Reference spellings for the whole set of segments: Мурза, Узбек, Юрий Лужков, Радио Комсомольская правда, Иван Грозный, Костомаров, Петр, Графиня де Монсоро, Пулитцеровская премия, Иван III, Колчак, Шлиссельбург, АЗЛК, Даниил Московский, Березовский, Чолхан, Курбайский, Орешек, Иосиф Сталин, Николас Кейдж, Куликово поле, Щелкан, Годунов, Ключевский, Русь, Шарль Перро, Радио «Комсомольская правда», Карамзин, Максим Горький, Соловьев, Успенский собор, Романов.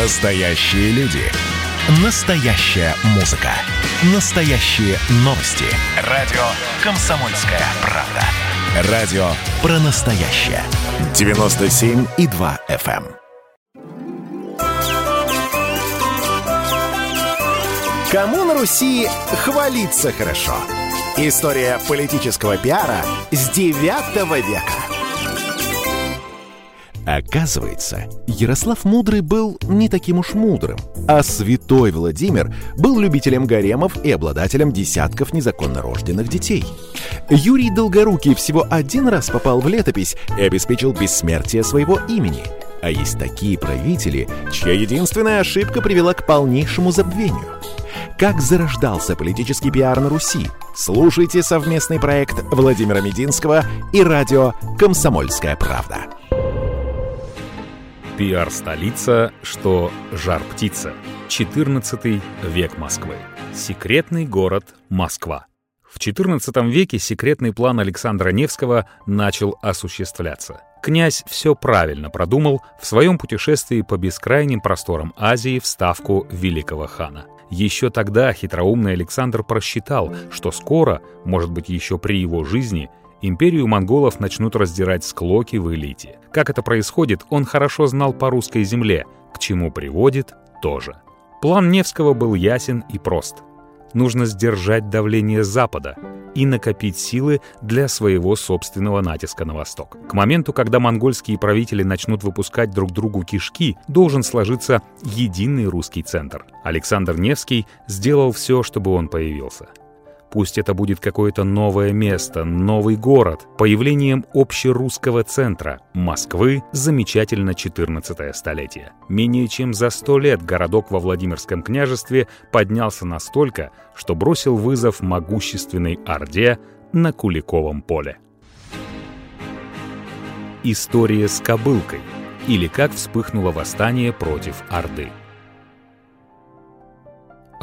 Настоящие люди. Настоящая музыка. Настоящие новости. Радио «Комсомольская правда». Радио про настоящее. 97,2 FM. Кому на Руси хвалиться хорошо? История политического пиара с 9 века. Оказывается, Ярослав Мудрый был не таким уж мудрым, а святой Владимир был любителем гаремов и обладателем десятков незаконно рожденных детей. Юрий Долгорукий всего один раз попал в летопись и обеспечил бессмертие своего имени. А есть такие правители, чья единственная ошибка привела к полнейшему забвению. Как зарождался политический пиар на Руси? Слушайте совместный проект Владимира Мединского и радио «Комсомольская правда». Пиар-столица, что жар-птица. 14 век Москвы. Секретный город Москва. В XIV веке секретный план Александра Невского начал осуществляться. Князь все правильно продумал в своем путешествии по бескрайним просторам Азии в ставку великого хана. Еще тогда хитроумный Александр просчитал, что скоро, может быть, еще при его жизни, империю монголов начнут раздирать склоки в элите. Как это происходит, он хорошо знал по русской земле, к чему приводит тоже. План Невского был ясен и прост. Нужно сдержать давление Запада и накопить силы для своего собственного натиска на восток. К моменту, когда монгольские правители начнут выпускать друг другу кишки, должен сложиться единый русский центр. Александр Невский сделал все, чтобы он появился. Пусть это будет какое-то новое место, новый город. Появлением общерусского центра Москвы замечательно 14-е столетие. Менее чем за 100 лет городок во Владимирском княжестве поднялся настолько, что бросил вызов могущественной Орде на Куликовом поле. История с кобылкой, или как вспыхнуло восстание против Орды.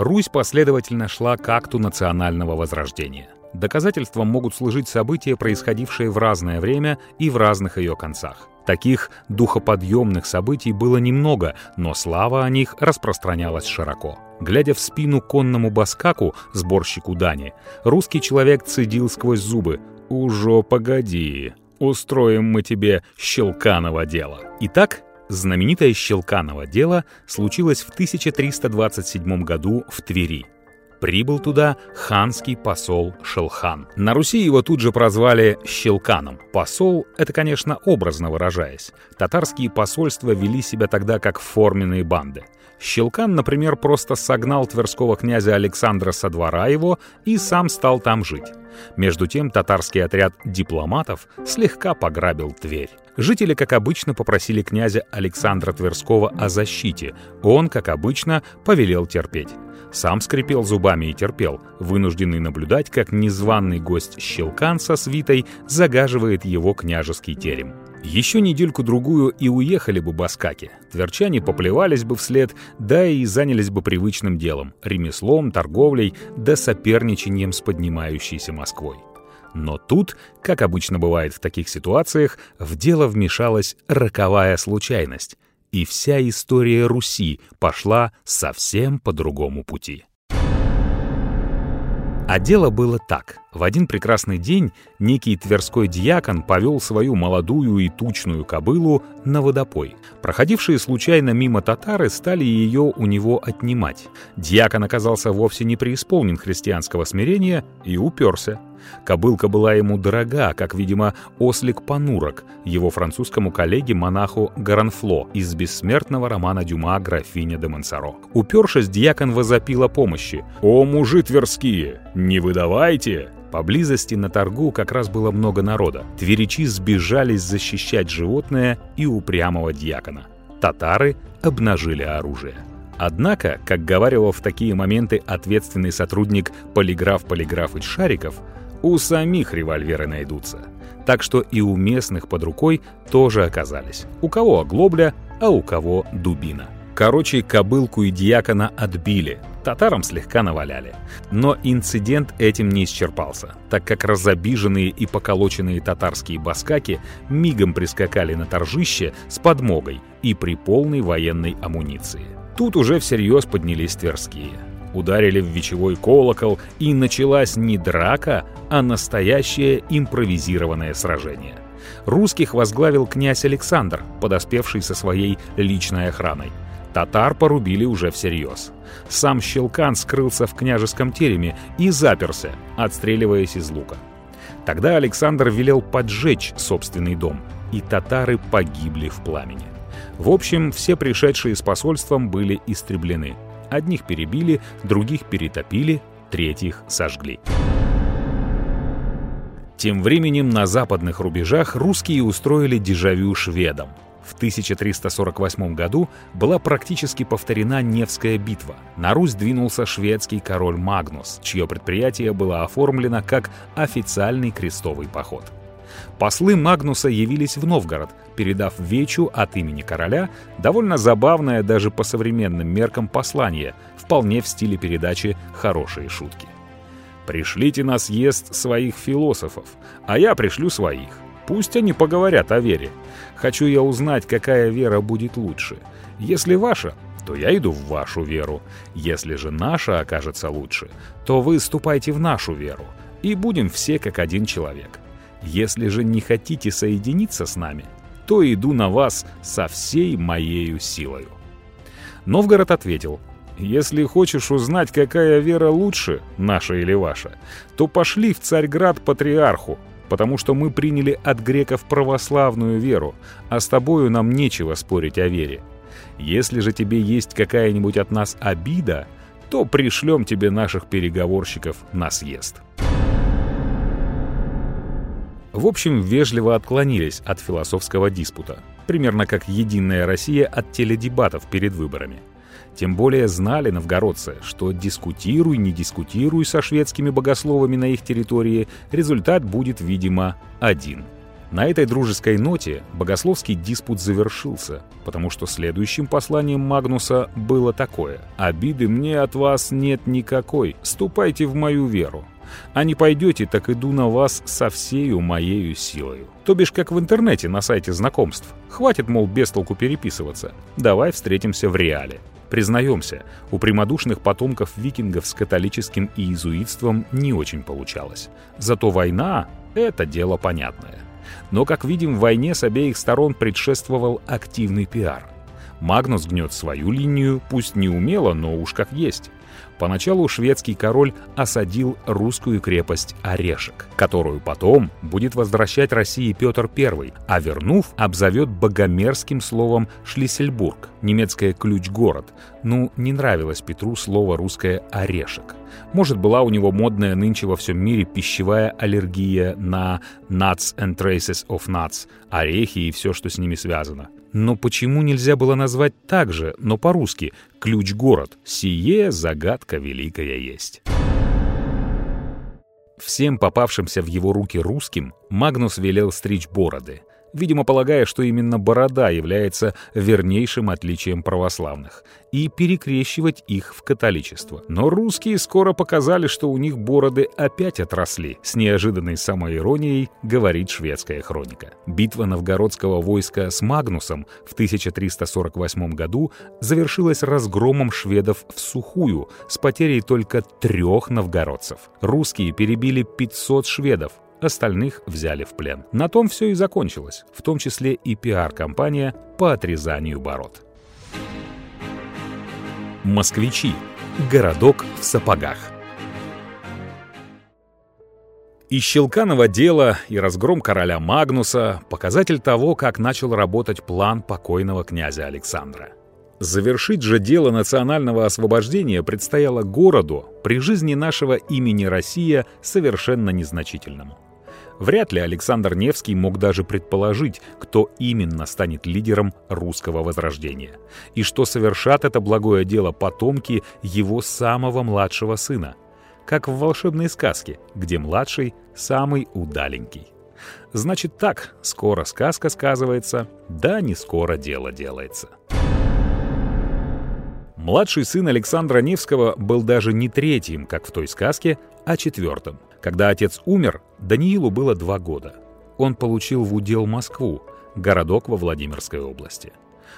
Русь последовательно шла к акту национального возрождения. Доказательством могут служить события, происходившие в разное время и в разных ее концах. Таких духоподъемных событий было немного, но слава о них распространялась широко. Глядя в спину конному баскаку, сборщику дани, русский человек цедил сквозь зубы: «Ужо погоди, устроим мы тебе Щелканово дело». Итак, знаменитое Щелканово дело случилось в 1327 году в Твери. Прибыл туда ханский посол Шелхан. На Руси его тут же прозвали Щелканом. Посол — это, конечно, образно выражаясь. Татарские посольства вели себя тогда как форменные банды. Щелкан, например, просто согнал тверского князя Александра со двора его и сам стал там жить. Между тем татарский отряд дипломатов слегка пограбил Тверь. Жители, как обычно, попросили князя Александра Тверского о защите. Он, как обычно, повелел терпеть. Сам скрипел зубами и терпел, вынужденный наблюдать, как незваный гость Щелкан со свитой загаживает его княжеский терем. Еще недельку-другую и уехали бы баскаки. Тверчане поплевались бы вслед, да и занялись бы привычным делом — ремеслом, торговлей, да соперничанием с поднимающейся Москвой. Но тут, как обычно бывает в таких ситуациях, в дело вмешалась роковая случайность, и вся история Руси пошла совсем по другому пути. А дело было так. В один прекрасный день некий тверской дьякон повел свою молодую и тучную кобылу на водопой. Проходившие случайно мимо татары стали ее у него отнимать. Дьякон оказался вовсе не преисполнен христианского смирения и уперся. Кобылка была ему дорога, как, видимо, ослик-понурок, его французскому коллеге-монаху Гаранфло из бессмертного романа Дюма «Графиня де Монсоро». Упершись, дьякон возопил о помощи. «О, мужи тверские, не выдавайте!» Поблизости на торгу как раз было много народа. Тверичи сбежались защищать животное и упрямого дьякона. Татары обнажили оружие. Однако, как говаривал в такие моменты ответственный сотрудник «Полиграф Полиграфович Шариков», у самих револьверы найдутся. Так что и у местных под рукой тоже оказались. У кого оглобля, а у кого дубина. Короче, кобылку и дьякона отбили. Татарам слегка наваляли. Но инцидент этим не исчерпался, так как разобиженные и поколоченные татарские баскаки мигом прискакали на торжище с подмогой и при полной военной амуниции. Тут уже всерьез поднялись тверские. Ударили в вечевой колокол, и началась не драка, а настоящее импровизированное сражение. Русских возглавил князь Александр, подоспевший со своей личной охраной. Татар порубили уже всерьез. Сам Щелкан скрылся в княжеском тереме и заперся, отстреливаясь из лука. Тогда Александр велел поджечь собственный дом, и татары погибли в пламени. В общем, все пришедшие с посольством были истреблены. Одних перебили, других перетопили, третьих сожгли. Тем временем на западных рубежах русские устроили дежавю шведам. В 1348 году была практически повторена Невская битва. На Русь двинулся шведский король Магнус, чье предприятие было оформлено как официальный крестовый поход. Послы Магнуса явились в Новгород, передав Вечу от имени короля довольно забавное даже по современным меркам послание, вполне в стиле передачи «Хорошие шутки». «Пришлите на съезд своих философов, а я пришлю своих. Пусть они поговорят о вере. Хочу я узнать, какая вера будет лучше. Если ваша, то я иду в вашу веру. Если же наша окажется лучше, то вы ступайте в нашу веру, и будем все как один человек». Если же не хотите соединиться с нами, то иду на вас со всей моею силою. Новгород ответил: если хочешь узнать, какая вера лучше, наша или ваша, то пошли в Царьград патриарху, потому что мы приняли от греков православную веру, а с тобою нам нечего спорить о вере. Если же тебе есть какая-нибудь от нас обида, то пришлем тебе наших переговорщиков на съезд». В общем, вежливо отклонились от философского диспута, примерно как «Единая Россия» от теледебатов перед выборами. Тем более знали новгородцы, что дискутируй, не дискутируй со шведскими богословами на их территории, результат будет, видимо, один. На этой дружеской ноте богословский диспут завершился, потому что следующим посланием Магнуса было такое: «Обиды мне от вас нет никакой, ступайте в мою веру. А не пойдете, так иду на вас со всею моею силою». То бишь, как в интернете на сайте знакомств. Хватит, мол, без толку переписываться. Давай встретимся в реале. Признаемся, у прямодушных потомков викингов с католическим иезуитством не очень получалось. Зато война — это дело понятное. Но, как видим, в войне с обеих сторон предшествовал активный пиар. Магнус гнет свою линию, пусть не умело, но уж как есть. Поначалу шведский король осадил русскую крепость Орешек, которую потом будет возвращать России Петр I, а вернув, обзовет богомерзким словом Шлиссельбург, немецкое «ключ-город». Ну, не нравилось Петру слово русское «орешек». Может, была у него модная нынче во всем мире пищевая аллергия на «nuts and traces of nuts» — орехи и все, что с ними связано. Но почему нельзя было назвать так же, но по-русски «ключ-город»? Сие загадка великая есть. Всем попавшимся в его руки русским Магнус велел стричь бороды, видимо, полагая, что именно борода является вернейшим отличием православных, и перекрещивать их в католичество. Но русские скоро показали, что у них бороды опять отросли, с неожиданной самоиронией говорит шведская хроника. Битва новгородского войска с Магнусом в 1348 году завершилась разгромом шведов всухую с потерей только 3 новгородцев. Русские перебили 500 шведов, остальных взяли в плен. На том все и закончилось, в том числе и пиар-компания по отрезанию бород. Москвичи. Городок в сапогах. И Щелканово дело, и разгром короля Магнуса – показатель того, как начал работать план покойного князя Александра. Завершить же дело национального освобождения предстояло городу при жизни нашего имени Россия совершенно незначительному. Вряд ли Александр Невский мог даже предположить, кто именно станет лидером русского возрождения, и что совершат это благое дело потомки его самого младшего сына, как в волшебной сказке, где младший самый удаленький. Значит так, скоро сказка сказывается, да не скоро дело делается. Младший сын Александра Невского был даже не третьим, как в той сказке, а четвертым. Когда отец умер, Даниилу было 2 года. Он получил в удел Москву, городок во Владимирской области.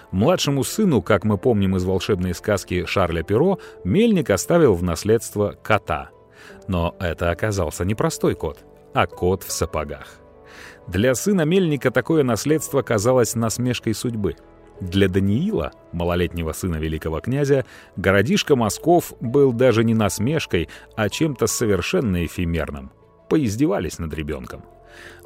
Младшему сыну, как мы помним из волшебной сказки Шарля Перро, мельник оставил в наследство кота. Но это оказался не простой кот, а кот в сапогах. Для сына мельника такое наследство казалось насмешкой судьбы. Для Даниила, малолетнего сына великого князя, городишко Москов был даже не насмешкой, а чем-то совершенно эфемерным. Поиздевались над ребенком.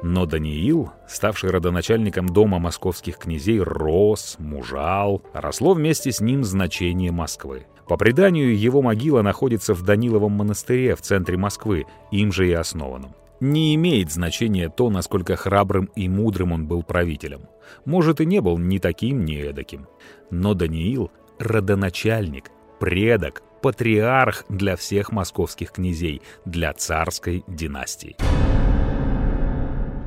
Но Даниил, ставший родоначальником дома московских князей, рос, мужал, росло вместе с ним значение Москвы. По преданию, его могила находится в Даниловом монастыре в центре Москвы, им же и основанном. Не имеет значения то, насколько храбрым и мудрым он был правителем. Может, и не был ни таким, ни эдаким. Но Даниил — родоначальник, предок, патриарх для всех московских князей, для царской династии.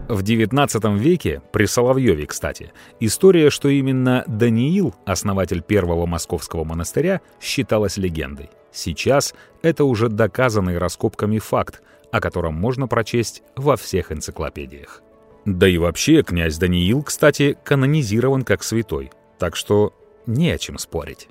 В XIX веке, при Соловьеве, кстати, история, что именно Даниил, основатель первого московского монастыря, считалась легендой. Сейчас это уже доказанный раскопками факт, о котором можно прочесть во всех энциклопедиях. Да и вообще, князь Даниил, кстати, канонизирован как святой, так что не о чем спорить.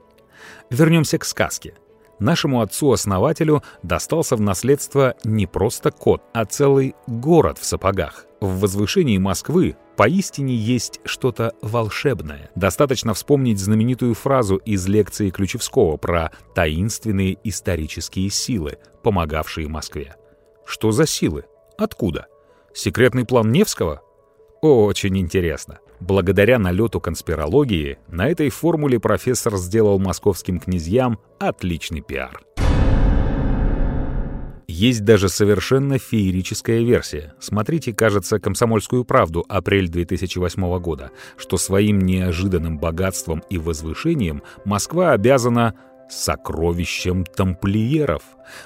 Вернемся к сказке. Нашему отцу-основателю достался в наследство не просто кот, а целый город в сапогах. В возвышении Москвы поистине есть что-то волшебное. Достаточно вспомнить знаменитую фразу из лекции Ключевского про таинственные исторические силы, помогавшие Москве. Что за силы? Откуда? Секретный план Невского? Очень интересно. Благодаря налету конспирологии на этой формуле профессор сделал московским князьям отличный пиар. Есть даже совершенно феерическая версия. Смотрите, кажется, «Комсомольскую правду», апрель 2008 года, что своим неожиданным богатством и возвышением Москва обязана сокровищем тамплиеров.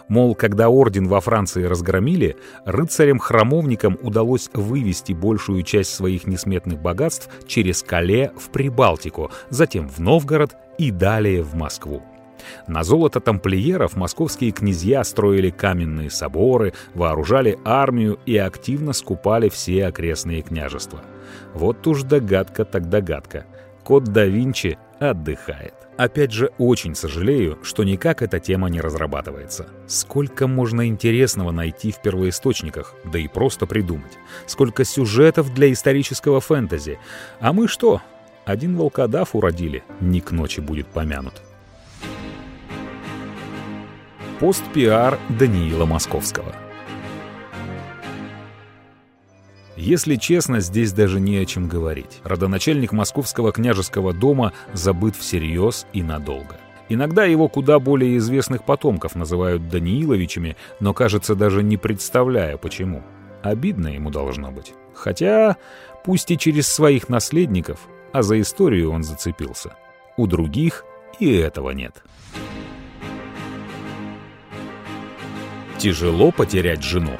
Мол, когда орден во Франции разгромили, рыцарям-храмовникам удалось вывести большую часть своих несметных богатств через Кале в Прибалтику, затем в Новгород и далее в Москву. На золото тамплиеров московские князья строили каменные соборы, вооружали армию и активно скупали все окрестные княжества. Вот уж догадка так догадка. Код да Винчи отдыхает. Опять же, очень сожалею, что никак эта тема не разрабатывается. Сколько можно интересного найти в первоисточниках, да и просто придумать. Сколько сюжетов для исторического фэнтези. А мы что? Один волкодав уродили, не к ночи будет помянут. Пост-пиар Даниила Московского. Если честно, здесь даже не о чем говорить. Родоначальник Московского княжеского дома забыт всерьез и надолго. Иногда его куда более известных потомков называют Данииловичами, но, кажется, даже не представляя, почему. Обидно ему должно быть. Хотя, пусть и через своих наследников, а за историю он зацепился. У других и этого нет. Тяжело потерять жену.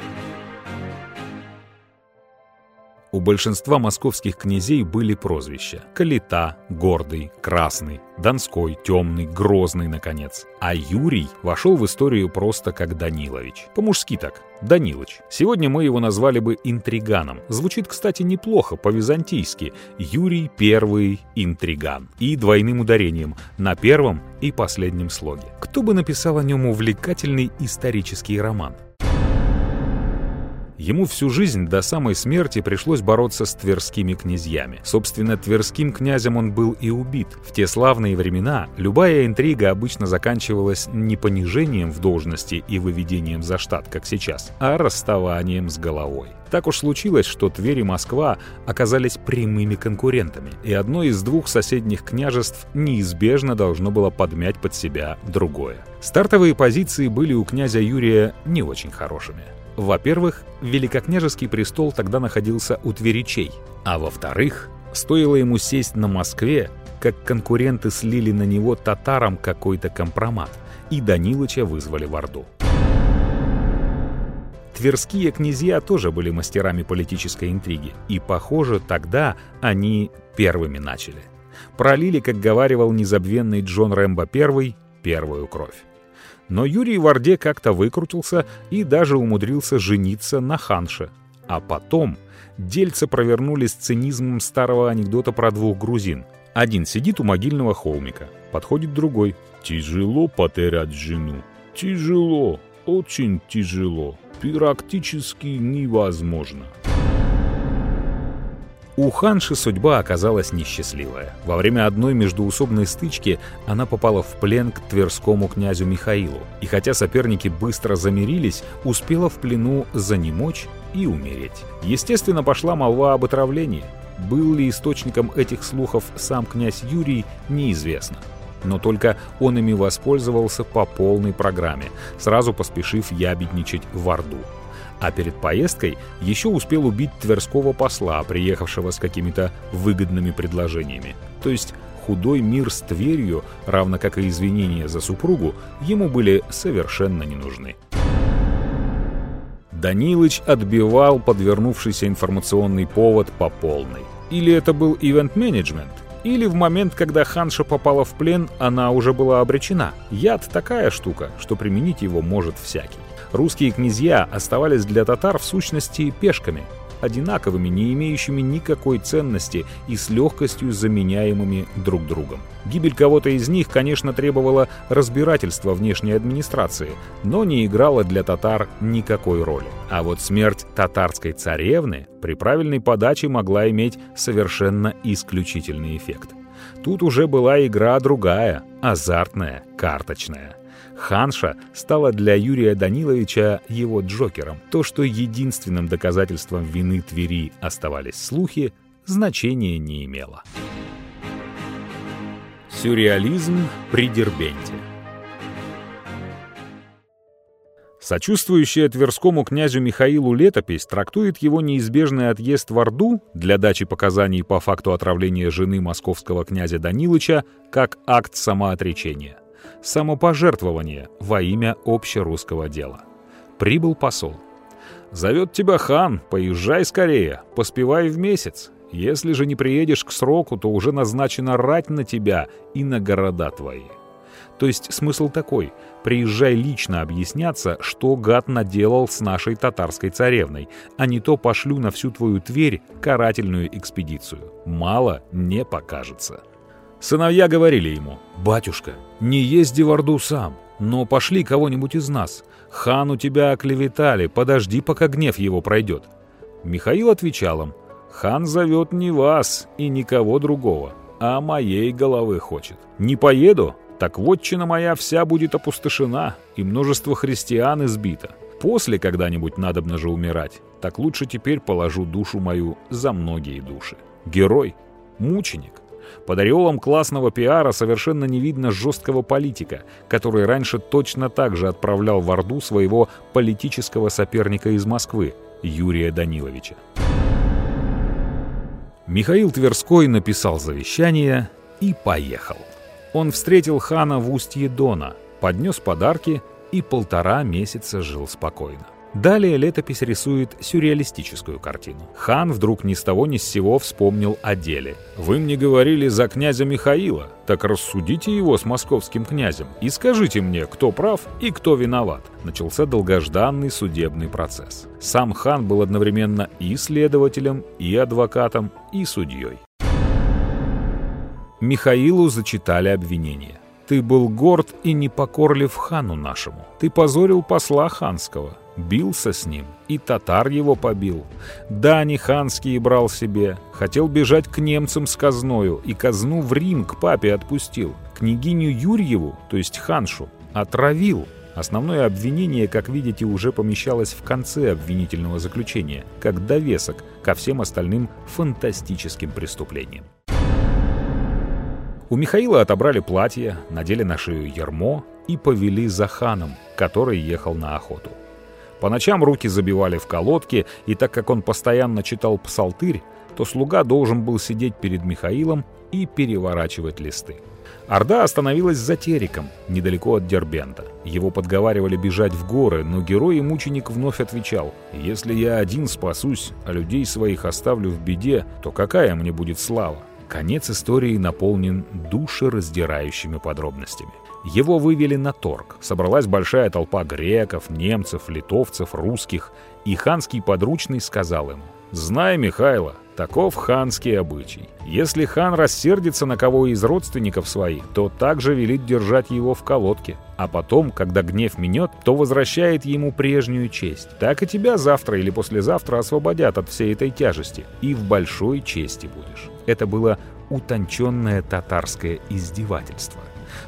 У большинства московских князей были прозвища: Калита, Гордый, Красный, Донской, Темный, Грозный, наконец. А Юрий вошел в историю просто как Данилович. По-мужски так, Данилыч. Сегодня мы его назвали бы интриганом. Звучит, кстати, неплохо, по-византийски. Юрий I интриган. И двойным ударением на первом и последнем слоге. Кто бы написал о нем увлекательный исторический роман? Ему всю жизнь до самой смерти пришлось бороться с тверскими князьями. Собственно, тверским князем он был и убит. В те славные времена любая интрига обычно заканчивалась не понижением в должности и выведением за штат, как сейчас, а расставанием с головой. Так уж случилось, что Тверь и Москва оказались прямыми конкурентами, и одно из двух соседних княжеств неизбежно должно было подмять под себя другое. Стартовые позиции были у князя Юрия не очень хорошими. Во-первых, Великокняжеский престол тогда находился у тверичей, а во-вторых, стоило ему сесть на Москве, как конкуренты слили на него татарам какой-то компромат, и Данилыча вызвали в Орду. Тверские князья тоже были мастерами политической интриги, и, похоже, тогда они первыми начали. Пролили, как говаривал незабвенный Джон Рэмбо I, первую кровь. Но Юрий в Орде как-то выкрутился и даже умудрился жениться на ханше. А потом дельцы провернули с цинизмом старого анекдота про двух грузин. Один сидит у могильного холмика, подходит другой. «Тяжело потерять жену. Тяжело, очень тяжело. Практически невозможно». У ханши судьба оказалась несчастливая. Во время одной междоусобной стычки она попала в плен к тверскому князю Михаилу. И хотя соперники быстро замирились, успела в плену занемочь и умереть. Естественно, пошла молва об отравлении. Был ли источником этих слухов сам князь Юрий, неизвестно. Но только он ими воспользовался по полной программе, сразу поспешив ябедничать в Орду. А перед поездкой еще успел убить тверского посла, приехавшего с какими-то выгодными предложениями. То есть худой мир с Тверью, равно как и извинения за супругу, ему были совершенно не нужны. Данилыч отбивал подвернувшийся информационный повод по полной. Или это был ивент-менеджмент, или в момент, когда ханша попала в плен, она уже была обречена. Яд такая штука, что применить его может всякий. Русские князья оставались для татар в сущности пешками, одинаковыми, не имеющими никакой ценности и с легкостью заменяемыми друг другом. Гибель кого-то из них, конечно, требовала разбирательства внешней администрации, но не играла для татар никакой роли. А вот смерть татарской царевны при правильной подаче могла иметь совершенно исключительный эффект. Тут уже была игра другая, азартная, карточная. Ханша стала для Юрия Даниловича его джокером. То, что единственным доказательством вины Твери оставались слухи, значения не имело. Сюрреализм при Дербенте. Сочувствующая тверскому князю Михаилу летопись трактует его неизбежный отъезд в Орду для дачи показаний по факту отравления жены московского князя Данилыча как акт самоотречения. Самопожертвование во имя общерусского дела. Прибыл посол. «Зовет тебя хан, поезжай скорее, поспевай в месяц. Если же не приедешь к сроку, то уже назначена рать на тебя и на города твои». То есть смысл такой: приезжай лично объясняться, что гад наделал с нашей татарской царевной, а не то пошлю на всю твою Тверь карательную экспедицию. Мало не покажется. Сыновья говорили ему: «Батюшка, не езди в Орду сам, но пошли кого-нибудь из нас. Хану тебя оклеветали, подожди, пока гнев его пройдет». Михаил отвечал им: «Хан зовет не вас и никого другого, а моей головы хочет. Не поеду, так вотчина моя вся будет опустошена, и множество христиан избито. После когда-нибудь надобно же умирать, так лучше теперь положу душу мою за многие души». Герой, мученик. Под ореолом классного пиара совершенно не видно жесткого политика, который раньше точно так же отправлял в Орду своего политического соперника из Москвы, Юрия Даниловича. Михаил Тверской написал завещание и поехал. Он встретил хана в устье Дона, поднес подарки и 1,5 месяца жил спокойно. Далее летопись рисует сюрреалистическую картину. Хан вдруг ни с того ни с сего вспомнил о деле. «Вы мне говорили за князя Михаила, так рассудите его с московским князем и скажите мне, кто прав и кто виноват». Начался долгожданный судебный процесс. Сам хан был одновременно и следователем, и адвокатом, и судьей. Михаилу зачитали обвинения. «Ты был горд и непокорлив хану нашему. Ты позорил посла ханского, бился с ним, и татар его побил. Дани ханские брал себе, хотел бежать к немцам с казною, и казну в Рим к папе отпустил. Княгиню Юрьеву, то есть ханшу, отравил». Основное обвинение, как видите, уже помещалось в конце обвинительного заключения, как довесок ко всем остальным фантастическим преступлениям. У Михаила отобрали платье, надели на шею ярмо и повели за ханом, который ехал на охоту. По ночам руки забивали в колодки, и так как он постоянно читал псалтырь, то слуга должен был сидеть перед Михаилом и переворачивать листы. Орда остановилась за Тереком, недалеко от Дербента. Его подговаривали бежать в горы, но герой и мученик вновь отвечал: «Если я один спасусь, а людей своих оставлю в беде, то какая мне будет слава? Конец истории наполнен душераздирающими подробностями. Его вывели на торг. Собралась большая толпа греков, немцев, литовцев, русских. И ханский подручный сказал им: «Знай, Михайло, таков ханский обычай. Если хан рассердится на кого из родственников своих, то также велит держать его в колодке. А потом, когда гнев минет, то возвращает ему прежнюю честь. Так и тебя завтра или послезавтра освободят от всей этой тяжести, и в большой чести будешь». Это было утонченное татарское издевательство.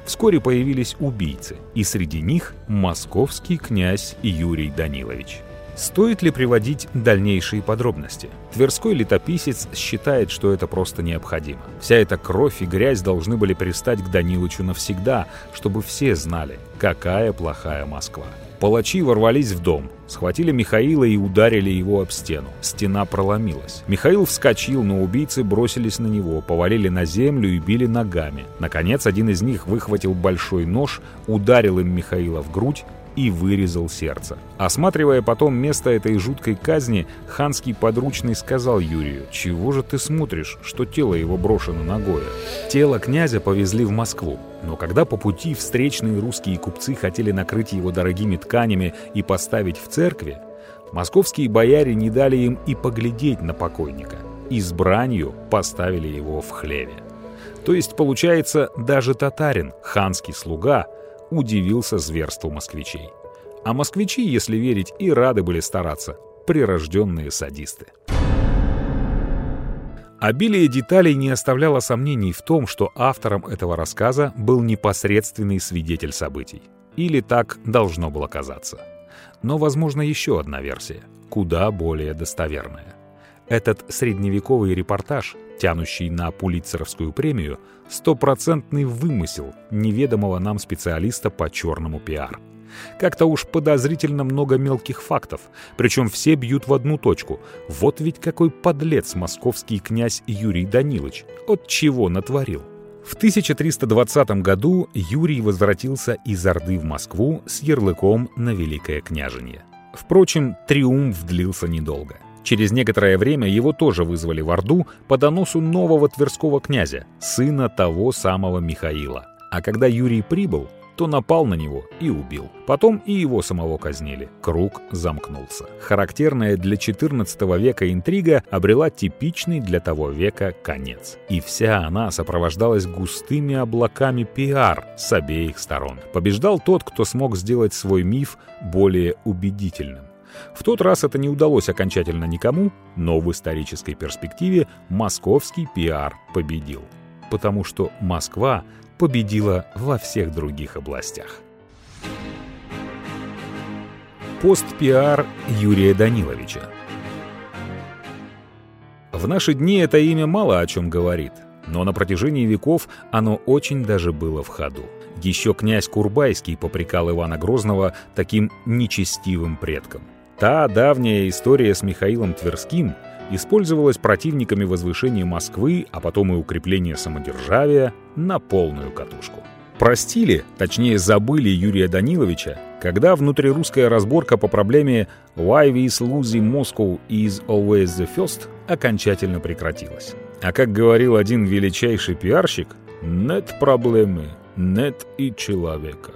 Вскоре появились убийцы, и среди них московский князь Юрий Данилович. Стоит ли приводить дальнейшие подробности? Тверской летописец считает, что это просто необходимо. Вся эта кровь и грязь должны были пристать к Данилычу навсегда, чтобы все знали, какая плохая Москва. Палачи ворвались в дом, схватили Михаила и ударили его об стену. Стена проломилась. Михаил вскочил, но убийцы бросились на него, повалили на землю и били ногами. Наконец, один из них выхватил большой нож, ударил им Михаила в грудь и вырезал сердце. Осматривая потом место этой жуткой казни, ханский подручный сказал Юрию: «Чего же ты смотришь, что тело его брошено на горе?» Тело князя повезли в Москву. Но когда по пути встречные русские купцы хотели накрыть его дорогими тканями и поставить в церкви, московские бояре не дали им и поглядеть на покойника, и с бранью поставили его в хлеве. То есть, получается, даже татарин, ханский слуга, удивился зверству москвичей. А москвичи, если верить, и рады были стараться, прирожденные садисты. Обилие деталей не оставляло сомнений в том, что автором этого рассказа был непосредственный свидетель событий. Или так должно было казаться. Но, возможно, еще одна версия, куда более достоверная. Этот средневековый репортаж, тянущий на Пулитцеровскую премию, стопроцентный вымысел неведомого нам специалиста по черному пиар. Как-то уж подозрительно много мелких фактов, причем все бьют в одну точку. Вот ведь какой подлец московский князь Юрий Данилович, от чего натворил. В 1320 году Юрий возвратился из Орды в Москву с ярлыком на Великое княжение. Впрочем, триумф длился недолго. Через некоторое время его тоже вызвали в Орду по доносу нового тверского князя, сына того самого Михаила. А когда Юрий прибыл, то напал на него и убил. Потом и его самого казнили. Круг замкнулся. Характерная для XIV века интрига обрела типичный для того века конец. И вся она сопровождалась густыми облаками пиар с обеих сторон. Побеждал тот, кто смог сделать свой миф более убедительным. В тот раз это не удалось окончательно никому, но в исторической перспективе московский пиар победил. Потому что Москва победила во всех других областях. Пост-пиар Юрия Даниловича. В наши дни это имя мало о чем говорит, но на протяжении веков оно очень даже было в ходу. Еще князь Курбайский попрекал Ивана Грозного таким нечестивым предком. Та давняя история с Михаилом Тверским использовалась противниками возвышения Москвы, а потом и укрепления самодержавия на полную катушку. Простили, точнее забыли Юрия Даниловича, когда внутрирусская разборка по проблеме «Why we losing Moscow is always the first» окончательно прекратилась. А как говорил один величайший пиарщик, «Нет проблемы, нет и человека».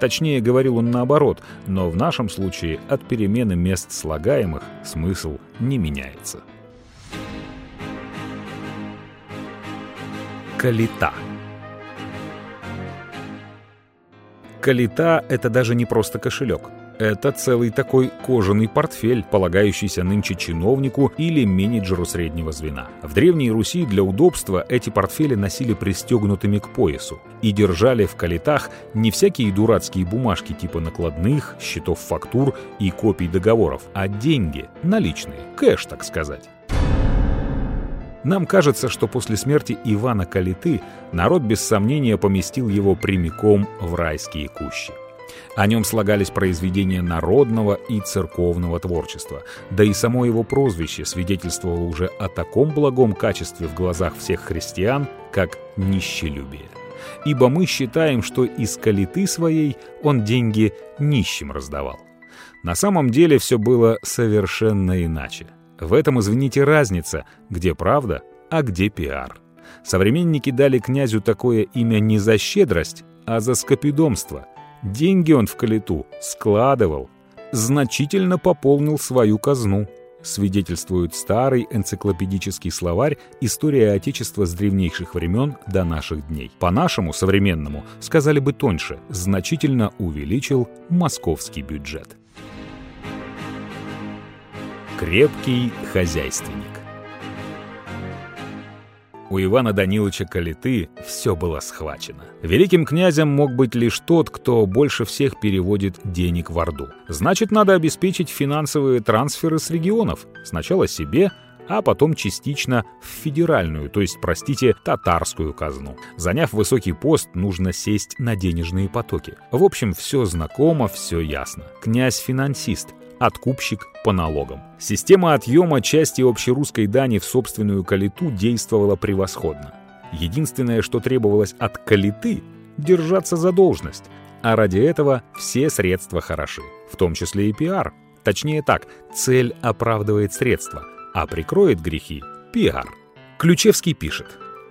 Точнее, говорил он наоборот, но в нашем случае от перемены мест слагаемых смысл не меняется. Калита. Калита — это даже не просто кошелек. Это целый такой кожаный портфель, полагающийся нынче чиновнику или менеджеру среднего звена. В Древней Руси для удобства эти портфели носили пристегнутыми к поясу и держали в калитах не всякие дурацкие бумажки типа накладных, счетов фактур и копий договоров, а деньги, наличные, кэш, так сказать. Нам кажется, что после смерти Ивана Калиты народ без сомнения поместил его прямиком в райские кущи. О нем слагались произведения народного и церковного творчества. Да и само его прозвище свидетельствовало уже о таком благом качестве в глазах всех христиан, как нищелюбие. Ибо мы считаем, что из калиты своей он деньги нищим раздавал. На самом деле все было совершенно иначе. В этом, извините, разница, где правда, а где пиар. Современники дали князю такое имя не за щедрость, а за скопидомство. Деньги он в Калиту складывал, значительно пополнил свою казну, свидетельствует старый энциклопедический словарь «История Отечества с древнейших времен до наших дней». По-нашему, современному, сказали бы тоньше, значительно увеличил московский бюджет. Крепкий хозяйственник. У Ивана Даниловича Калиты все было схвачено. Великим князем мог быть лишь тот, кто больше всех переводит денег в Орду. Значит, надо обеспечить финансовые трансферы с регионов. Сначала себе, а потом частично в федеральную, то есть, простите, татарскую казну. Заняв высокий пост, нужно сесть на денежные потоки. В общем, все знакомо, все ясно. Князь-финансист, откупщик по налогам. Система отъема части общерусской дани в собственную Калиту действовала превосходно. Единственное, что требовалось от Калиты – держаться за должность, а ради этого все средства хороши, в том числе и пиар. Точнее так, цель оправдывает средства, а прикроет грехи пиар. Ключевский пишет: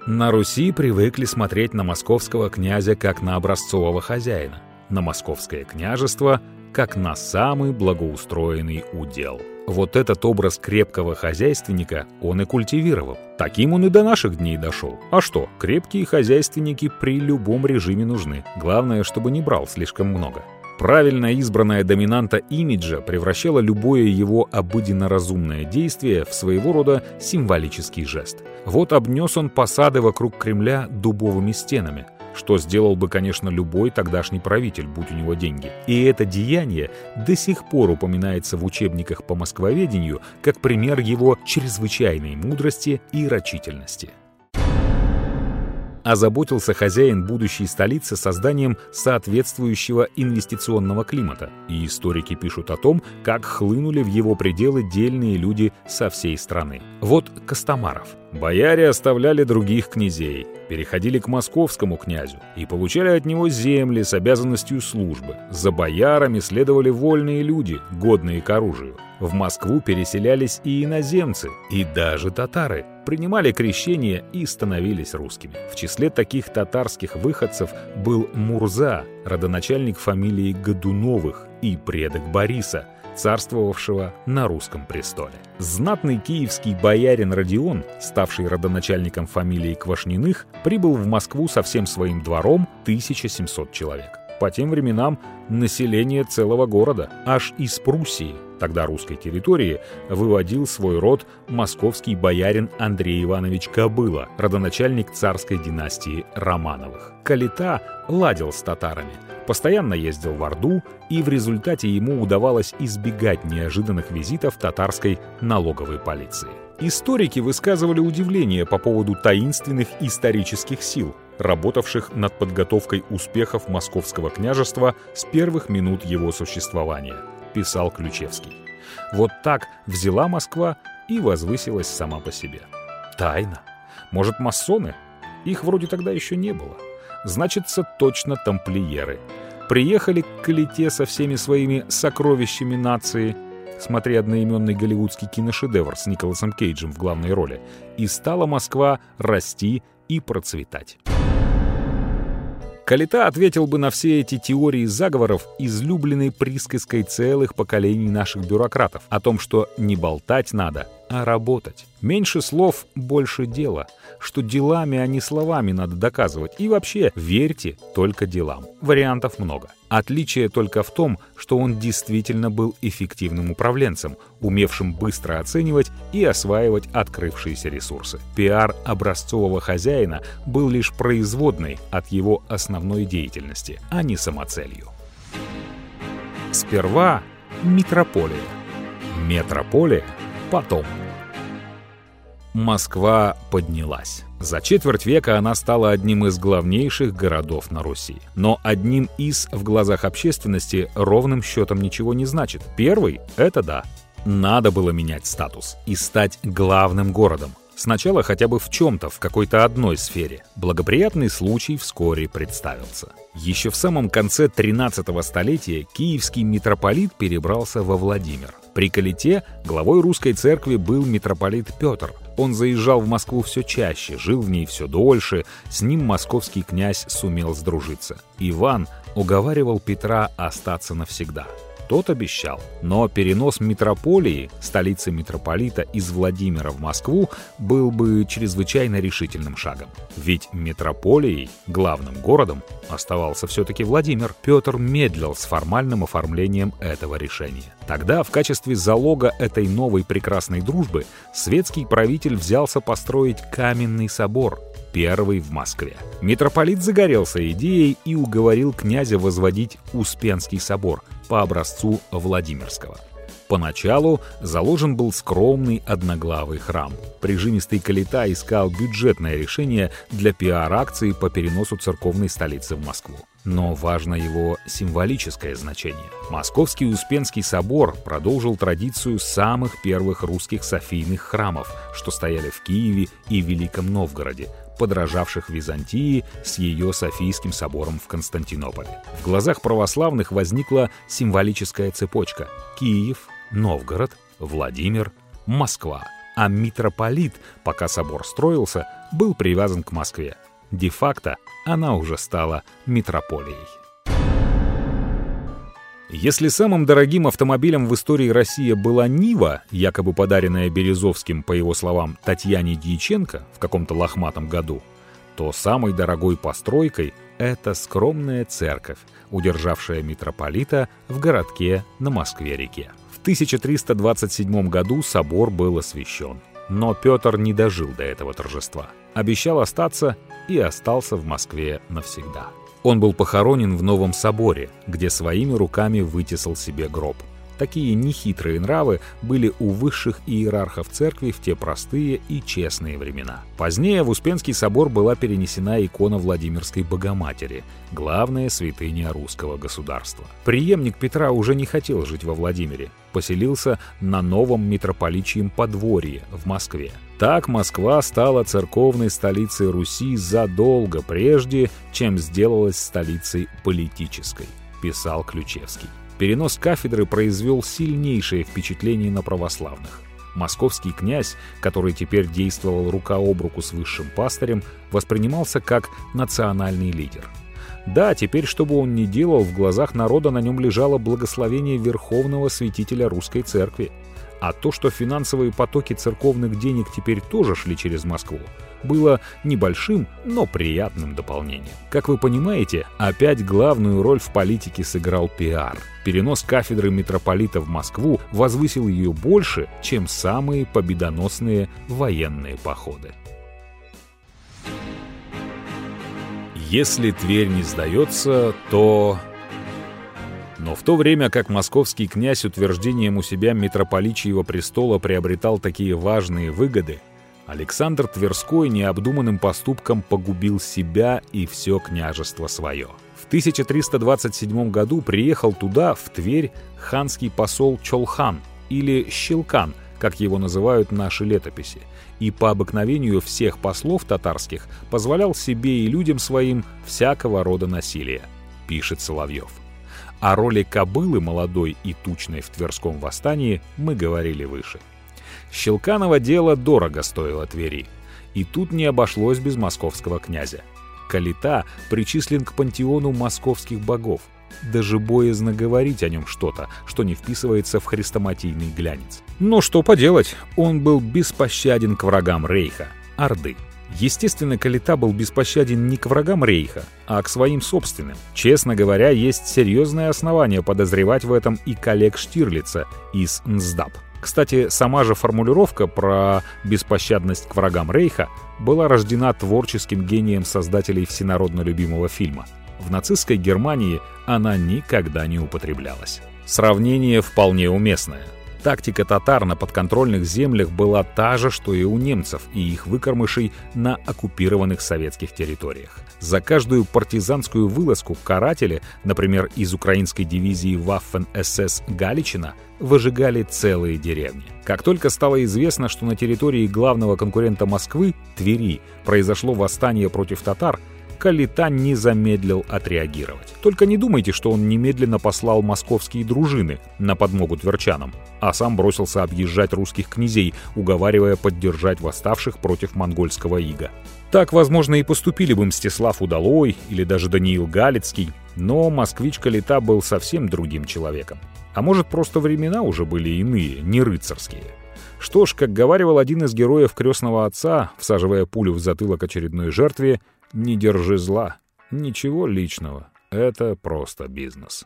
«На Руси привыкли смотреть на московского князя как на образцового хозяина, на московское княжество – как на самый благоустроенный удел». Вот этот образ крепкого хозяйственника он и культивировал. Таким он и до наших дней дошел. А что, крепкие хозяйственники при любом режиме нужны. Главное, чтобы не брал слишком много. Правильно избранная доминанта имиджа превращала любое его обыденно-разумное действие в своего рода символический жест. Вот обнес он посады вокруг Кремля дубовыми стенами, что сделал бы, конечно, любой тогдашний правитель, будь у него деньги. И это деяние до сих пор упоминается в учебниках по москвоведению как пример его чрезвычайной мудрости и рачительности. Озаботился хозяин будущей столицы созданием соответствующего инвестиционного климата. И историки пишут о том, как хлынули в его пределы дельные люди со всей страны. Вот Костомаров. «Бояре оставляли других князей, переходили к московскому князю и получали от него земли с обязанностью службы. За боярами следовали вольные люди, годные к оружию. В Москву переселялись и иноземцы, и даже татары. Принимали крещение и становились русскими». В числе таких татарских выходцев был Мурза, родоначальник фамилии Годуновых и предок Бориса, царствовавшего на русском престоле. Знатный киевский боярин Родион, ставший родоначальником фамилии Квашниных, прибыл в Москву со всем своим двором, 1700 человек. По тем временам население целого города, аж из Пруссии, тогда русской территории, выводил свой род московский боярин Андрей Иванович Кобыла, родоначальник царской династии Романовых. Калита ладил с татарами, постоянно ездил в Орду, и в результате ему удавалось избегать неожиданных визитов татарской налоговой полиции. Историки высказывали удивление по поводу таинственных исторических сил, работавших над подготовкой успехов московского княжества с первых минут его существования, писал Ключевский. Вот так взяла Москва и возвысилась сама по себе. Тайна. Может, масоны? Их вроде тогда еще не было. Значится, точно тамплиеры. Приехали к Калите со всеми своими сокровищами нации, смотри одноименный голливудский киношедевр с Николасом Кейджем в главной роли, и стала Москва расти и процветать. Калита ответил бы на все эти теории заговоров излюбленной присказкой целых поколений наших бюрократов о том, что не болтать надо, а работать. Меньше слов, больше дела. Что делами, а не словами надо доказывать. И вообще, верьте только делам. Вариантов много. Отличие только в том, что он действительно был эффективным управленцем, умевшим быстро оценивать и осваивать открывшиеся ресурсы. Пиар образцового хозяина был лишь производной от его основной деятельности, а не самоцелью. Сперва метрополия. Метрополия потом. Москва поднялась. За четверть века она стала одним из главнейших городов на Руси. Но одним из в глазах общественности ровным счетом ничего не значит. Первый — это да. Надо было менять статус и стать главным городом. Сначала хотя бы в чем-то, в какой-то одной сфере. Благоприятный случай вскоре представился. Еще в самом конце 13-го столетия киевский митрополит перебрался во Владимир. При Калите главой русской церкви был митрополит Петр, Он заезжал в Москву все чаще, жил в ней все дольше, с ним московский князь сумел сдружиться. Иван уговаривал Петра остаться навсегда. Тот обещал, но перенос митрополии, столицы митрополита, из Владимира в Москву был бы чрезвычайно решительным шагом. Ведь митрополией, главным городом, оставался все-таки Владимир. Петр медлил с формальным оформлением этого решения. Тогда в качестве залога этой новой прекрасной дружбы светский правитель взялся построить каменный собор, первый в Москве. Митрополит загорелся идеей и уговорил князя возводить Успенский собор по образцу Владимирского. Поначалу заложен был скромный одноглавый храм. Прижимистый Калита искал бюджетное решение для пиар-акции по переносу церковной столицы в Москву. Но важно его символическое значение. Московский Успенский собор продолжил традицию самых первых русских софийных храмов, что стояли в Киеве и Великом Новгороде, подражавших Византии с ее Софийским собором в Константинополе. В глазах православных возникла символическая цепочка: Киев, Новгород, Владимир, Москва. А митрополит, пока собор строился, был привязан к Москве. Де-факто она уже стала митрополией. Если самым дорогим автомобилем в истории России была «Нива», якобы подаренная Березовским, по его словам, Татьяне Дьяченко в каком-то лохматом году, то самой дорогой постройкой это скромная церковь, удержавшая митрополита в городке на Москве-реке. В 1327 году собор был освящен. Но Петр не дожил до этого торжества. Обещал остаться и остался в Москве навсегда. Он был похоронен в Новом соборе, где своими руками вытесал себе гроб. Такие нехитрые нравы были у высших иерархов церкви в те простые и честные времена. Позднее в Успенский собор была перенесена икона Владимирской Богоматери, главная святыня русского государства. Преемник Петра уже не хотел жить во Владимире, поселился на новом митрополичьем подворье в Москве. Так Москва стала церковной столицей Руси задолго прежде, чем сделалась столицей политической, писал Ключевский. Перенос кафедры произвел сильнейшее впечатление на православных. Московский князь, который теперь действовал рука об руку с высшим пастырем, воспринимался как национальный лидер. Да, теперь, что бы он ни делал, в глазах народа на нем лежало благословение верховного святителя русской церкви. А то, что финансовые потоки церковных денег теперь тоже шли через Москву, было небольшим, но приятным дополнением. Как вы понимаете, опять главную роль в политике сыграл пиар. Перенос кафедры митрополита в Москву возвысил ее больше, чем самые победоносные военные походы. Если Тверь не сдается, то... Но в то время как московский князь утверждением у себя митрополичьего престола приобретал такие важные выгоды, Александр Тверской необдуманным поступком погубил себя и все княжество свое. В 1327 году приехал туда, в Тверь, ханский посол Чолхан, или Щелкан, как его называют наши летописи, и по обыкновению всех послов татарских позволял себе и людям своим всякого рода насилие, пишет Соловьев. О роли кобылы молодой и тучной в Тверском восстании мы говорили выше. Щелканово дело дорого стоило Твери. И тут не обошлось без московского князя. Калита причислен к пантеону московских богов. Даже боязно говорить о нем что-то, что не вписывается в хрестоматийный глянец. Но что поделать, он был беспощаден к врагам рейха, Орды. Естественно, Калита был беспощаден не к врагам рейха, а к своим собственным. Честно говоря, есть серьезное основание подозревать в этом и коллег Штирлица из НСДАП. Кстати, сама же формулировка про беспощадность к врагам рейха была рождена творческим гением создателей всенародно любимого фильма. В нацистской Германии она никогда не употреблялась. Сравнение вполне уместное. Тактика татар на подконтрольных землях была та же, что и у немцев и их выкормышей на оккупированных советских территориях. За каждую партизанскую вылазку каратели, например, из украинской дивизии Waffen-СС Галичина, выжигали целые деревни. Как только стало известно, что на территории главного конкурента Москвы, Твери, произошло восстание против татар, Калита не замедлил отреагировать. Только не думайте, что он немедленно послал московские дружины на подмогу тверчанам, а сам бросился объезжать русских князей, уговаривая поддержать восставших против монгольского ига. Так, возможно, и поступили бы Мстислав Удалой или даже Даниил Галицкий, но москвич Калита был совсем другим человеком. А может, просто времена уже были иные, не рыцарские. Что ж, как говаривал один из героев «Крестного отца», всаживая пулю в затылок очередной жертве, «Не держи зла, ничего личного, это просто бизнес».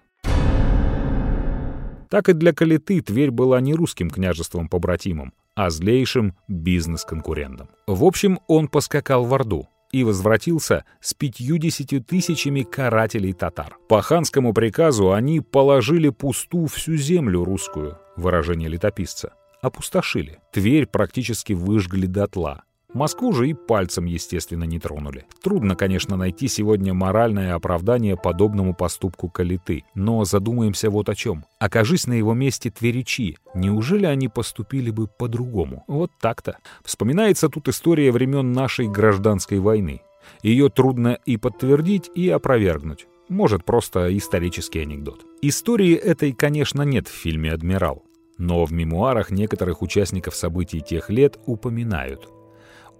Так и для Калиты Тверь была не русским княжеством-побратимом, а злейшим бизнес-конкурентом. В общем, он поскакал в Орду и возвратился с 50 тысячами карателей татар. По ханскому приказу они положили пусту всю землю русскую, выражение летописца, опустошили. Тверь практически выжгли дотла. Москву же и пальцем, естественно, не тронули. Трудно, конечно, найти сегодня моральное оправдание подобному поступку Калиты, но задумаемся вот о чем. Окажись на его месте тверичи, неужели они поступили бы по-другому? Вот так-то. Вспоминается тут история времен нашей гражданской войны. Ее трудно и подтвердить, и опровергнуть. Может, просто исторический анекдот. Истории этой, конечно, нет в фильме «Адмирал», но в мемуарах некоторых участников событий тех лет упоминают.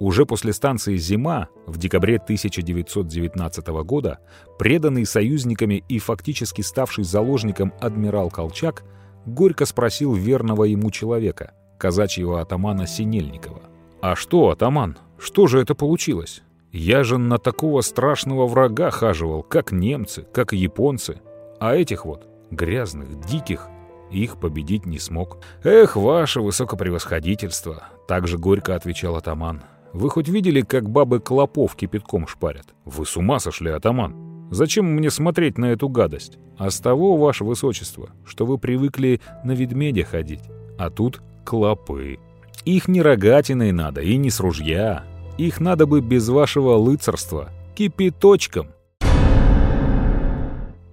Уже после станции «Зима» в декабре 1919 года преданный союзниками и фактически ставший заложником адмирал Колчак горько спросил верного ему человека, казачьего атамана Синельникова. «А что, атаман, что же это получилось? Я же на такого страшного врага хаживал, как немцы, как японцы. А этих вот, грязных, диких, их победить не смог». «Эх, ваше высокопревосходительство», — также горько отвечал атаман. «Вы хоть видели, как бабы клопов кипятком шпарят? Вы с ума сошли, атаман! Зачем мне смотреть на эту гадость? А с того, ваше высочество, что вы привыкли на ведмедя ходить, а тут клопы. Их не рогатиной надо и не с ружья. Их надо бы без вашего лыцарства кипяточком».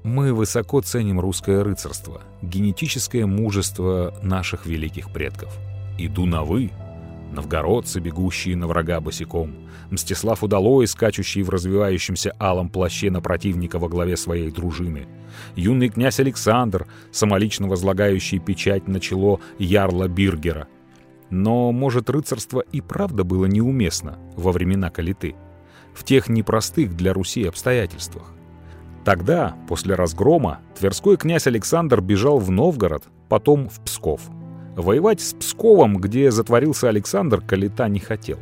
Мы высоко ценим русское рыцарство, генетическое мужество наших великих предков. Иду на «вы». Новгородцы, бегущие на врага босиком, Мстислав Удалой, скачущий в развивающемся алом плаще на противника во главе своей дружины, юный князь Александр, самолично возлагающий печать на чело ярла Биргера. Но, может, рыцарство и правда было неуместно во времена Калиты, в тех непростых для Руси обстоятельствах. Тогда, после разгрома, тверской князь Александр бежал в Новгород, потом в Псков. Воевать с Псковом, где затворился Александр, Калита не хотел.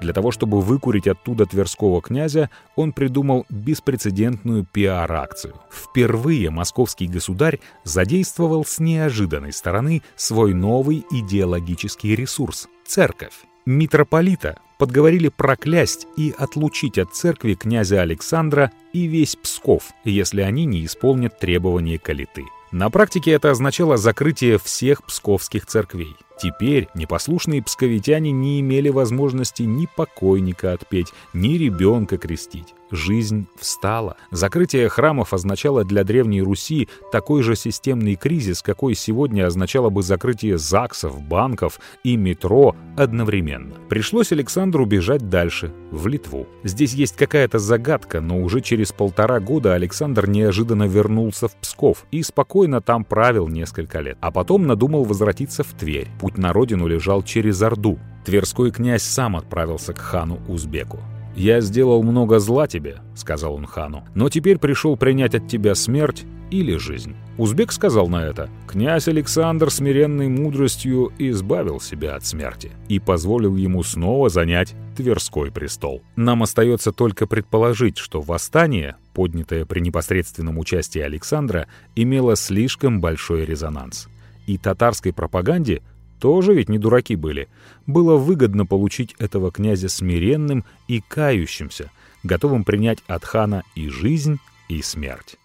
Для того, чтобы выкурить оттуда тверского князя, он придумал беспрецедентную пиар-акцию. Впервые московский государь задействовал с неожиданной стороны свой новый идеологический ресурс – церковь. Митрополита подговорили проклясть и отлучить от церкви князя Александра и весь Псков, если они не исполнят требования Калиты. На практике это означало закрытие всех псковских церквей. Теперь непослушные псковитяне не имели возможности ни покойника отпеть, ни ребенка крестить. Жизнь встала. Закрытие храмов означало для Древней Руси такой же системный кризис, какой сегодня означало бы закрытие ЗАГСов, банков и метро одновременно. Пришлось Александру бежать дальше, в Литву. Здесь есть какая-то загадка, но уже через 1,5 года Александр неожиданно вернулся в Псков и спокойно там правил несколько лет. А потом надумал возвратиться в Тверь. Путь на родину лежал через Орду. Тверской князь сам отправился к хану Узбеку. «Я сделал много зла тебе», — сказал он хану, «но теперь пришел принять от тебя смерть или жизнь». Узбек сказал на это: «Князь Александр смиренной мудростью избавил себя от смерти и позволил ему снова занять Тверской престол». Нам остается только предположить, что восстание, поднятое при непосредственном участии Александра, имело слишком большой резонанс. И татарской пропаганде, тоже ведь не дураки были, было выгодно получить этого князя смиренным и кающимся, готовым принять от хана и жизнь, и смерть.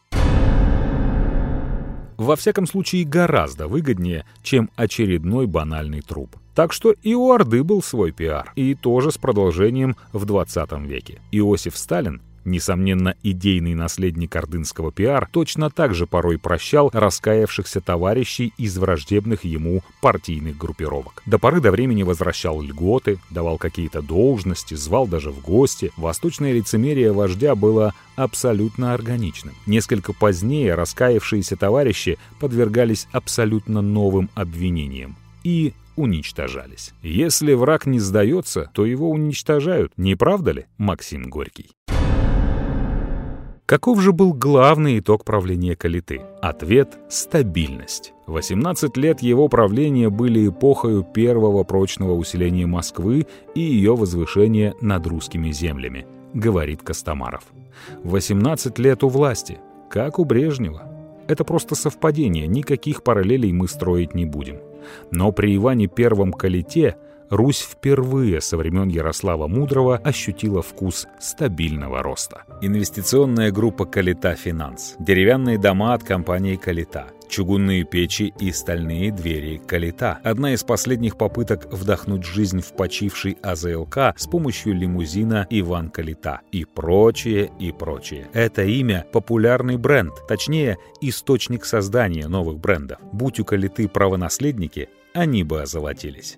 Во всяком случае, гораздо выгоднее, чем очередной банальный труп. Так что и у Орды был свой пиар, и тоже с продолжением в 20 веке. Иосиф Сталин Несомненно, идейный наследник ордынского пиар точно так же порой прощал раскаявшихся товарищей из враждебных ему партийных группировок. До поры до времени возвращал льготы, давал какие-то должности, звал даже в гости. Восточное лицемерие вождя было абсолютно органичным. Несколько позднее раскаявшиеся товарищи подвергались абсолютно новым обвинениям и уничтожались. Если враг не сдается, то его уничтожают, не правда ли, Максим Горький? Каков же был главный итог правления Калиты? Ответ – стабильность. 18 лет его правления были эпохою первого прочного усиления Москвы и ее возвышения над русскими землями, говорит Костомаров. 18 лет у власти, как у Брежнева. Это просто совпадение, никаких параллелей мы строить не будем. Но при Иване I Калите Русь впервые со времен Ярослава Мудрого ощутила вкус стабильного роста. Инвестиционная группа «Калита Финанс», деревянные дома от компании «Калита», чугунные печи и стальные двери «Калита». Одна из последних попыток вдохнуть жизнь в почивший АЗЛК с помощью лимузина «Иван Калита» и прочее, и прочее. Это имя – популярный бренд, точнее, источник создания новых брендов. Будь у «Калиты» правонаследники, они бы озолотились.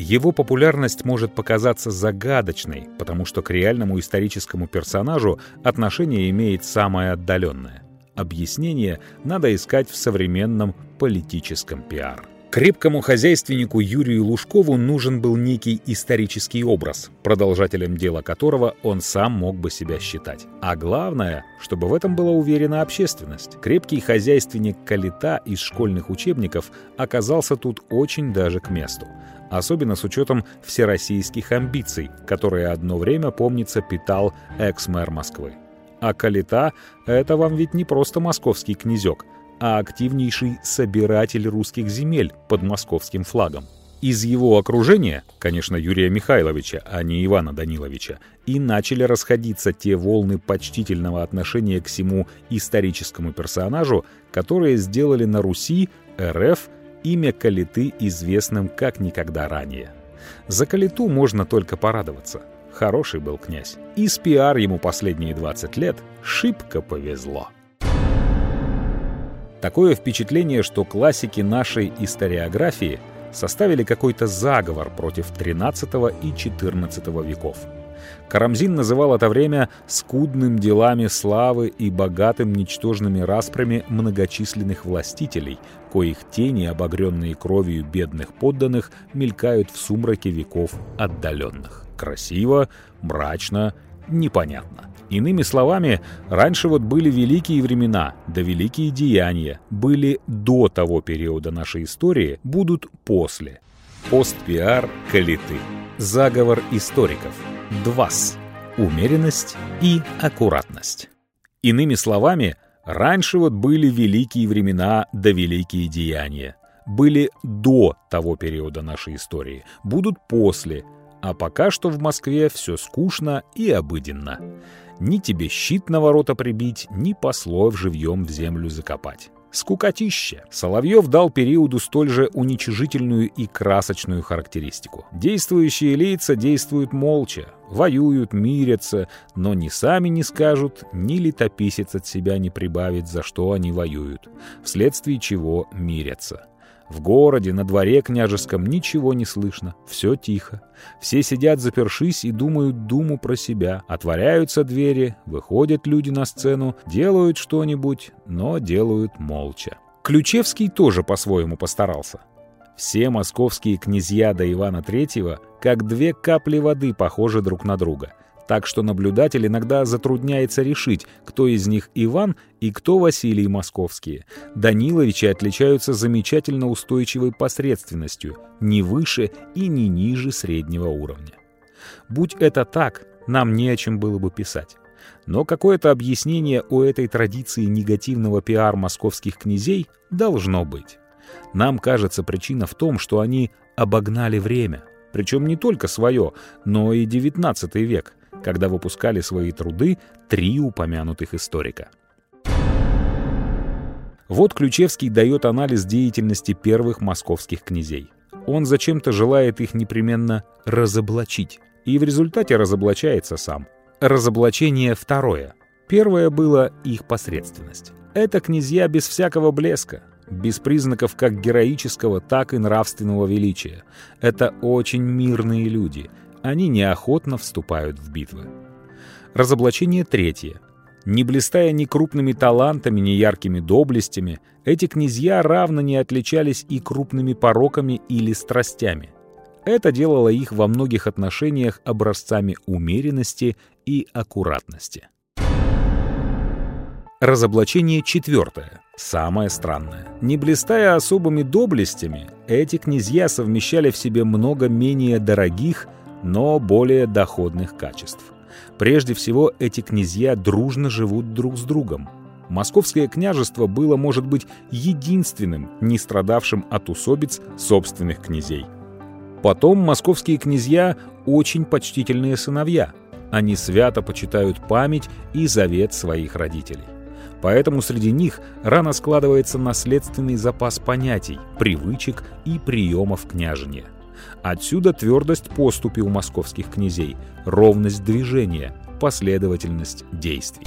Его популярность может показаться загадочной, потому что к реальному историческому персонажу отношение имеет самое отдаленное. Объяснение надо искать в современном политическом пиар. Крепкому хозяйственнику Юрию Лужкову нужен был некий исторический образ, продолжателем дела которого он сам мог бы себя считать. А главное, чтобы в этом была уверена общественность. Крепкий хозяйственник Калита из школьных учебников оказался тут очень даже к месту. Особенно с учетом всероссийских амбиций, которые одно время, помнится, питал экс-мэр Москвы. А Калита — это вам ведь не просто московский князек, а активнейший собиратель русских земель под московским флагом. Из его окружения, конечно, Юрия Михайловича, а не Ивана Даниловича, и начали расходиться те волны почтительного отношения к сему историческому персонажу, которые сделали на Руси, РФ, имя Калиты известным как никогда ранее. За Калиту можно только порадоваться. Хороший был князь. И с пиар ему последние 20 лет шибко повезло. Такое впечатление, что классики нашей историографии составили какой-то заговор против XIII и XIV веков. Карамзин называл это время «скудным делами славы и богатым ничтожными распрями многочисленных властителей, коих тени, обогренные кровью бедных подданных, мелькают в сумраке веков отдаленных». Красиво, мрачно, непонятно. Иными словами, раньше вот были великие времена, да великие деяния, были до того периода нашей истории, будут после. Постпиар Калиты. Заговор историков. ДВАС. Умеренность и аккуратность. Иными словами, раньше вот были великие времена да великие деяния. Были до того периода нашей истории, будут после. А пока что в Москве все скучно и обыденно. Ни тебе щит на ворота прибить, ни послов живьем в землю закопать. Скукотища. Соловьев дал периоду столь же уничижительную и красочную характеристику. Действующие лица действуют молча, воюют, мирятся, но ни сами не скажут, ни летописец от себя не прибавит, за что они воюют, вследствие чего мирятся. В городе, на дворе княжеском ничего не слышно, все тихо. Все сидят запершись и думают думу про себя. Отворяются двери, выходят люди на сцену, делают что-нибудь, но делают молча. Ключевский тоже по-своему постарался. Все московские князья до Ивана III как две капли воды похожи друг на друга. Так что наблюдатель иногда затрудняется решить, кто из них Иван и кто Василий Московские. Даниловичи отличаются замечательно устойчивой посредственностью, не выше и не ниже среднего уровня. Будь это так, нам не о чем было бы писать. Но какое-то объяснение у этой традиции негативного пиар московских князей должно быть. Нам кажется, причина в том, что они обогнали время. Причем не только свое, но и XIX век, когда выпускали свои труды три упомянутых историка. Вот Ключевский дает анализ деятельности первых московских князей. Он зачем-то желает их непременно разоблачить, и в результате разоблачается сам. Разоблачение второе. Первое было их посредственность. Это князья без всякого блеска, без признаков как героического, так и нравственного величия. Это очень мирные люди. Они неохотно вступают в битвы. Разоблачение третье. Не блистая ни крупными талантами, ни яркими доблестями, эти князья равно не отличались и крупными пороками или страстями. Это делало их во многих отношениях образцами умеренности и аккуратности. Разоблачение четвертое, самое странное. Не блистая особыми доблестями, эти князья совмещали в себе много менее дорогих, но более доходных качеств. Прежде всего, эти князья дружно живут друг с другом. Московское княжество было, может быть, единственным, не страдавшим от усобиц собственных князей. Потом московские князья очень почтительные сыновья. Они свято почитают память и завет своих родителей. Поэтому среди них рано складывается наследственный запас понятий, привычек и приемов княжения. Отсюда твердость поступи у московских князей, ровность движения, последовательность действий.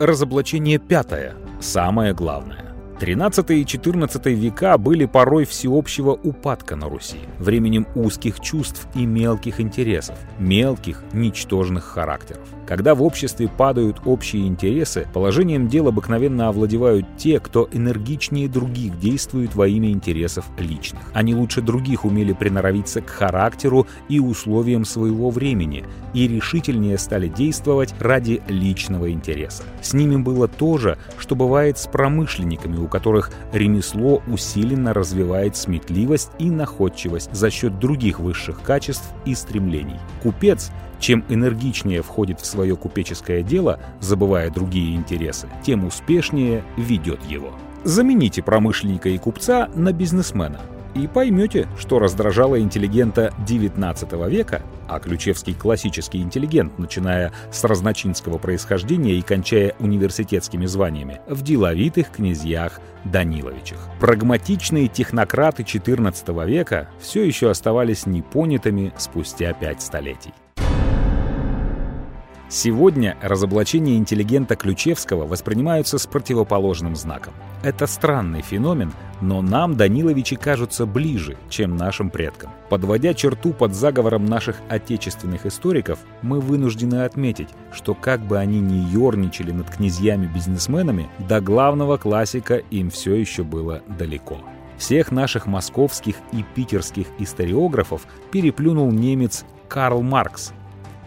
Разоблачение пятое, самое главное. 13 и 14 века были порой всеобщего упадка на Руси, временем узких чувств и мелких интересов, мелких, ничтожных характеров. Когда в обществе падают общие интересы, положением дел обыкновенно овладевают те, кто энергичнее других действует во имя интересов личных. Они лучше других умели приноровиться к характеру и условиям своего времени и решительнее стали действовать ради личного интереса. С ними было то же, что бывает с промышленниками, у которых ремесло усиленно развивает сметливость и находчивость за счет других высших качеств и стремлений. Купец, чем энергичнее входит в свое купеческое дело, забывая другие интересы, тем успешнее ведет его. Замените промышленника и купца на бизнесмена и поймете, что раздражало интеллигента XIX века, а Ключевский классический интеллигент, начиная с разночинского происхождения и кончая университетскими званиями, в деловитых князьях Даниловичах. Прагматичные технократы XIV века все еще оставались непонятыми спустя 5 столетий. Сегодня разоблачение интеллигента Ключевского воспринимаются с противоположным знаком. Это странный феномен, но нам Даниловичи кажутся ближе, чем нашим предкам. Подводя черту под заговором наших отечественных историков, мы вынуждены отметить, что как бы они ни ерничали над князьями-бизнесменами, до главного классика им все еще было далеко. Всех наших московских и питерских историографов переплюнул немец Карл Маркс.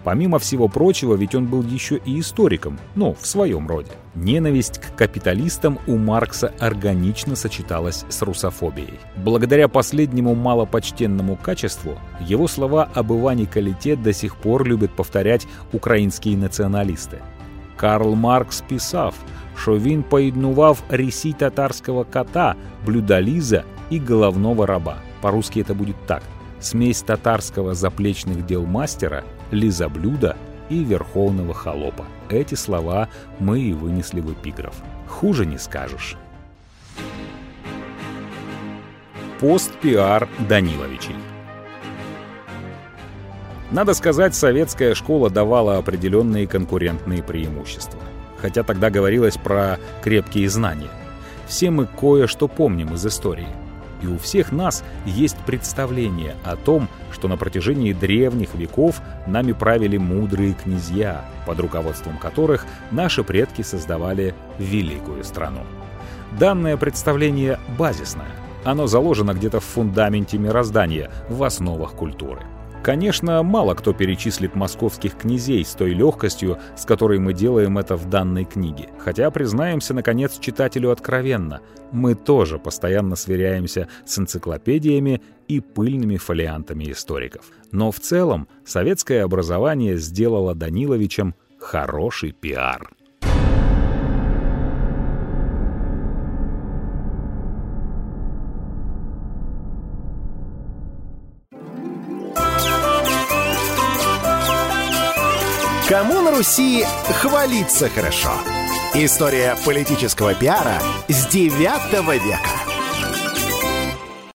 Помимо всего прочего, ведь он был еще и историком, но в своем роде. Ненависть к капиталистам у Маркса органично сочеталась с русофобией. Благодаря последнему малопочтенному качеству, его слова об Иване Калите до сих пор любят повторять украинские националисты. Карл Маркс писав, что він поєднував рісі татарського кота, блюдолиза и головного раба. По-русски это будет так. Смесь татарского заплечных дел мастера, лизоблюда и верховного холопа. Эти слова мы и вынесли в эпиграф. Хуже не скажешь. Пост-пиар Даниловичей. Надо сказать, советская школа давала определенные конкурентные преимущества. Хотя тогда говорилось про крепкие знания. Все мы кое-что помним из истории. И у всех нас есть представление о том, что на протяжении древних веков нами правили мудрые князья, под руководством которых наши предки создавали великую страну. Данное представление базисное. Оно заложено где-то в фундаменте мироздания, в основах культуры. Конечно, мало кто перечислит московских князей с той легкостью, с которой мы делаем это в данной книге. Хотя, признаемся, наконец, читателю откровенно, мы тоже постоянно сверяемся с энциклопедиями и пыльными фолиантами историков. Но в целом советское образование сделало Даниловичем хороший пиар. Кому на Руси хвалиться хорошо? История политического пиара с 9 века.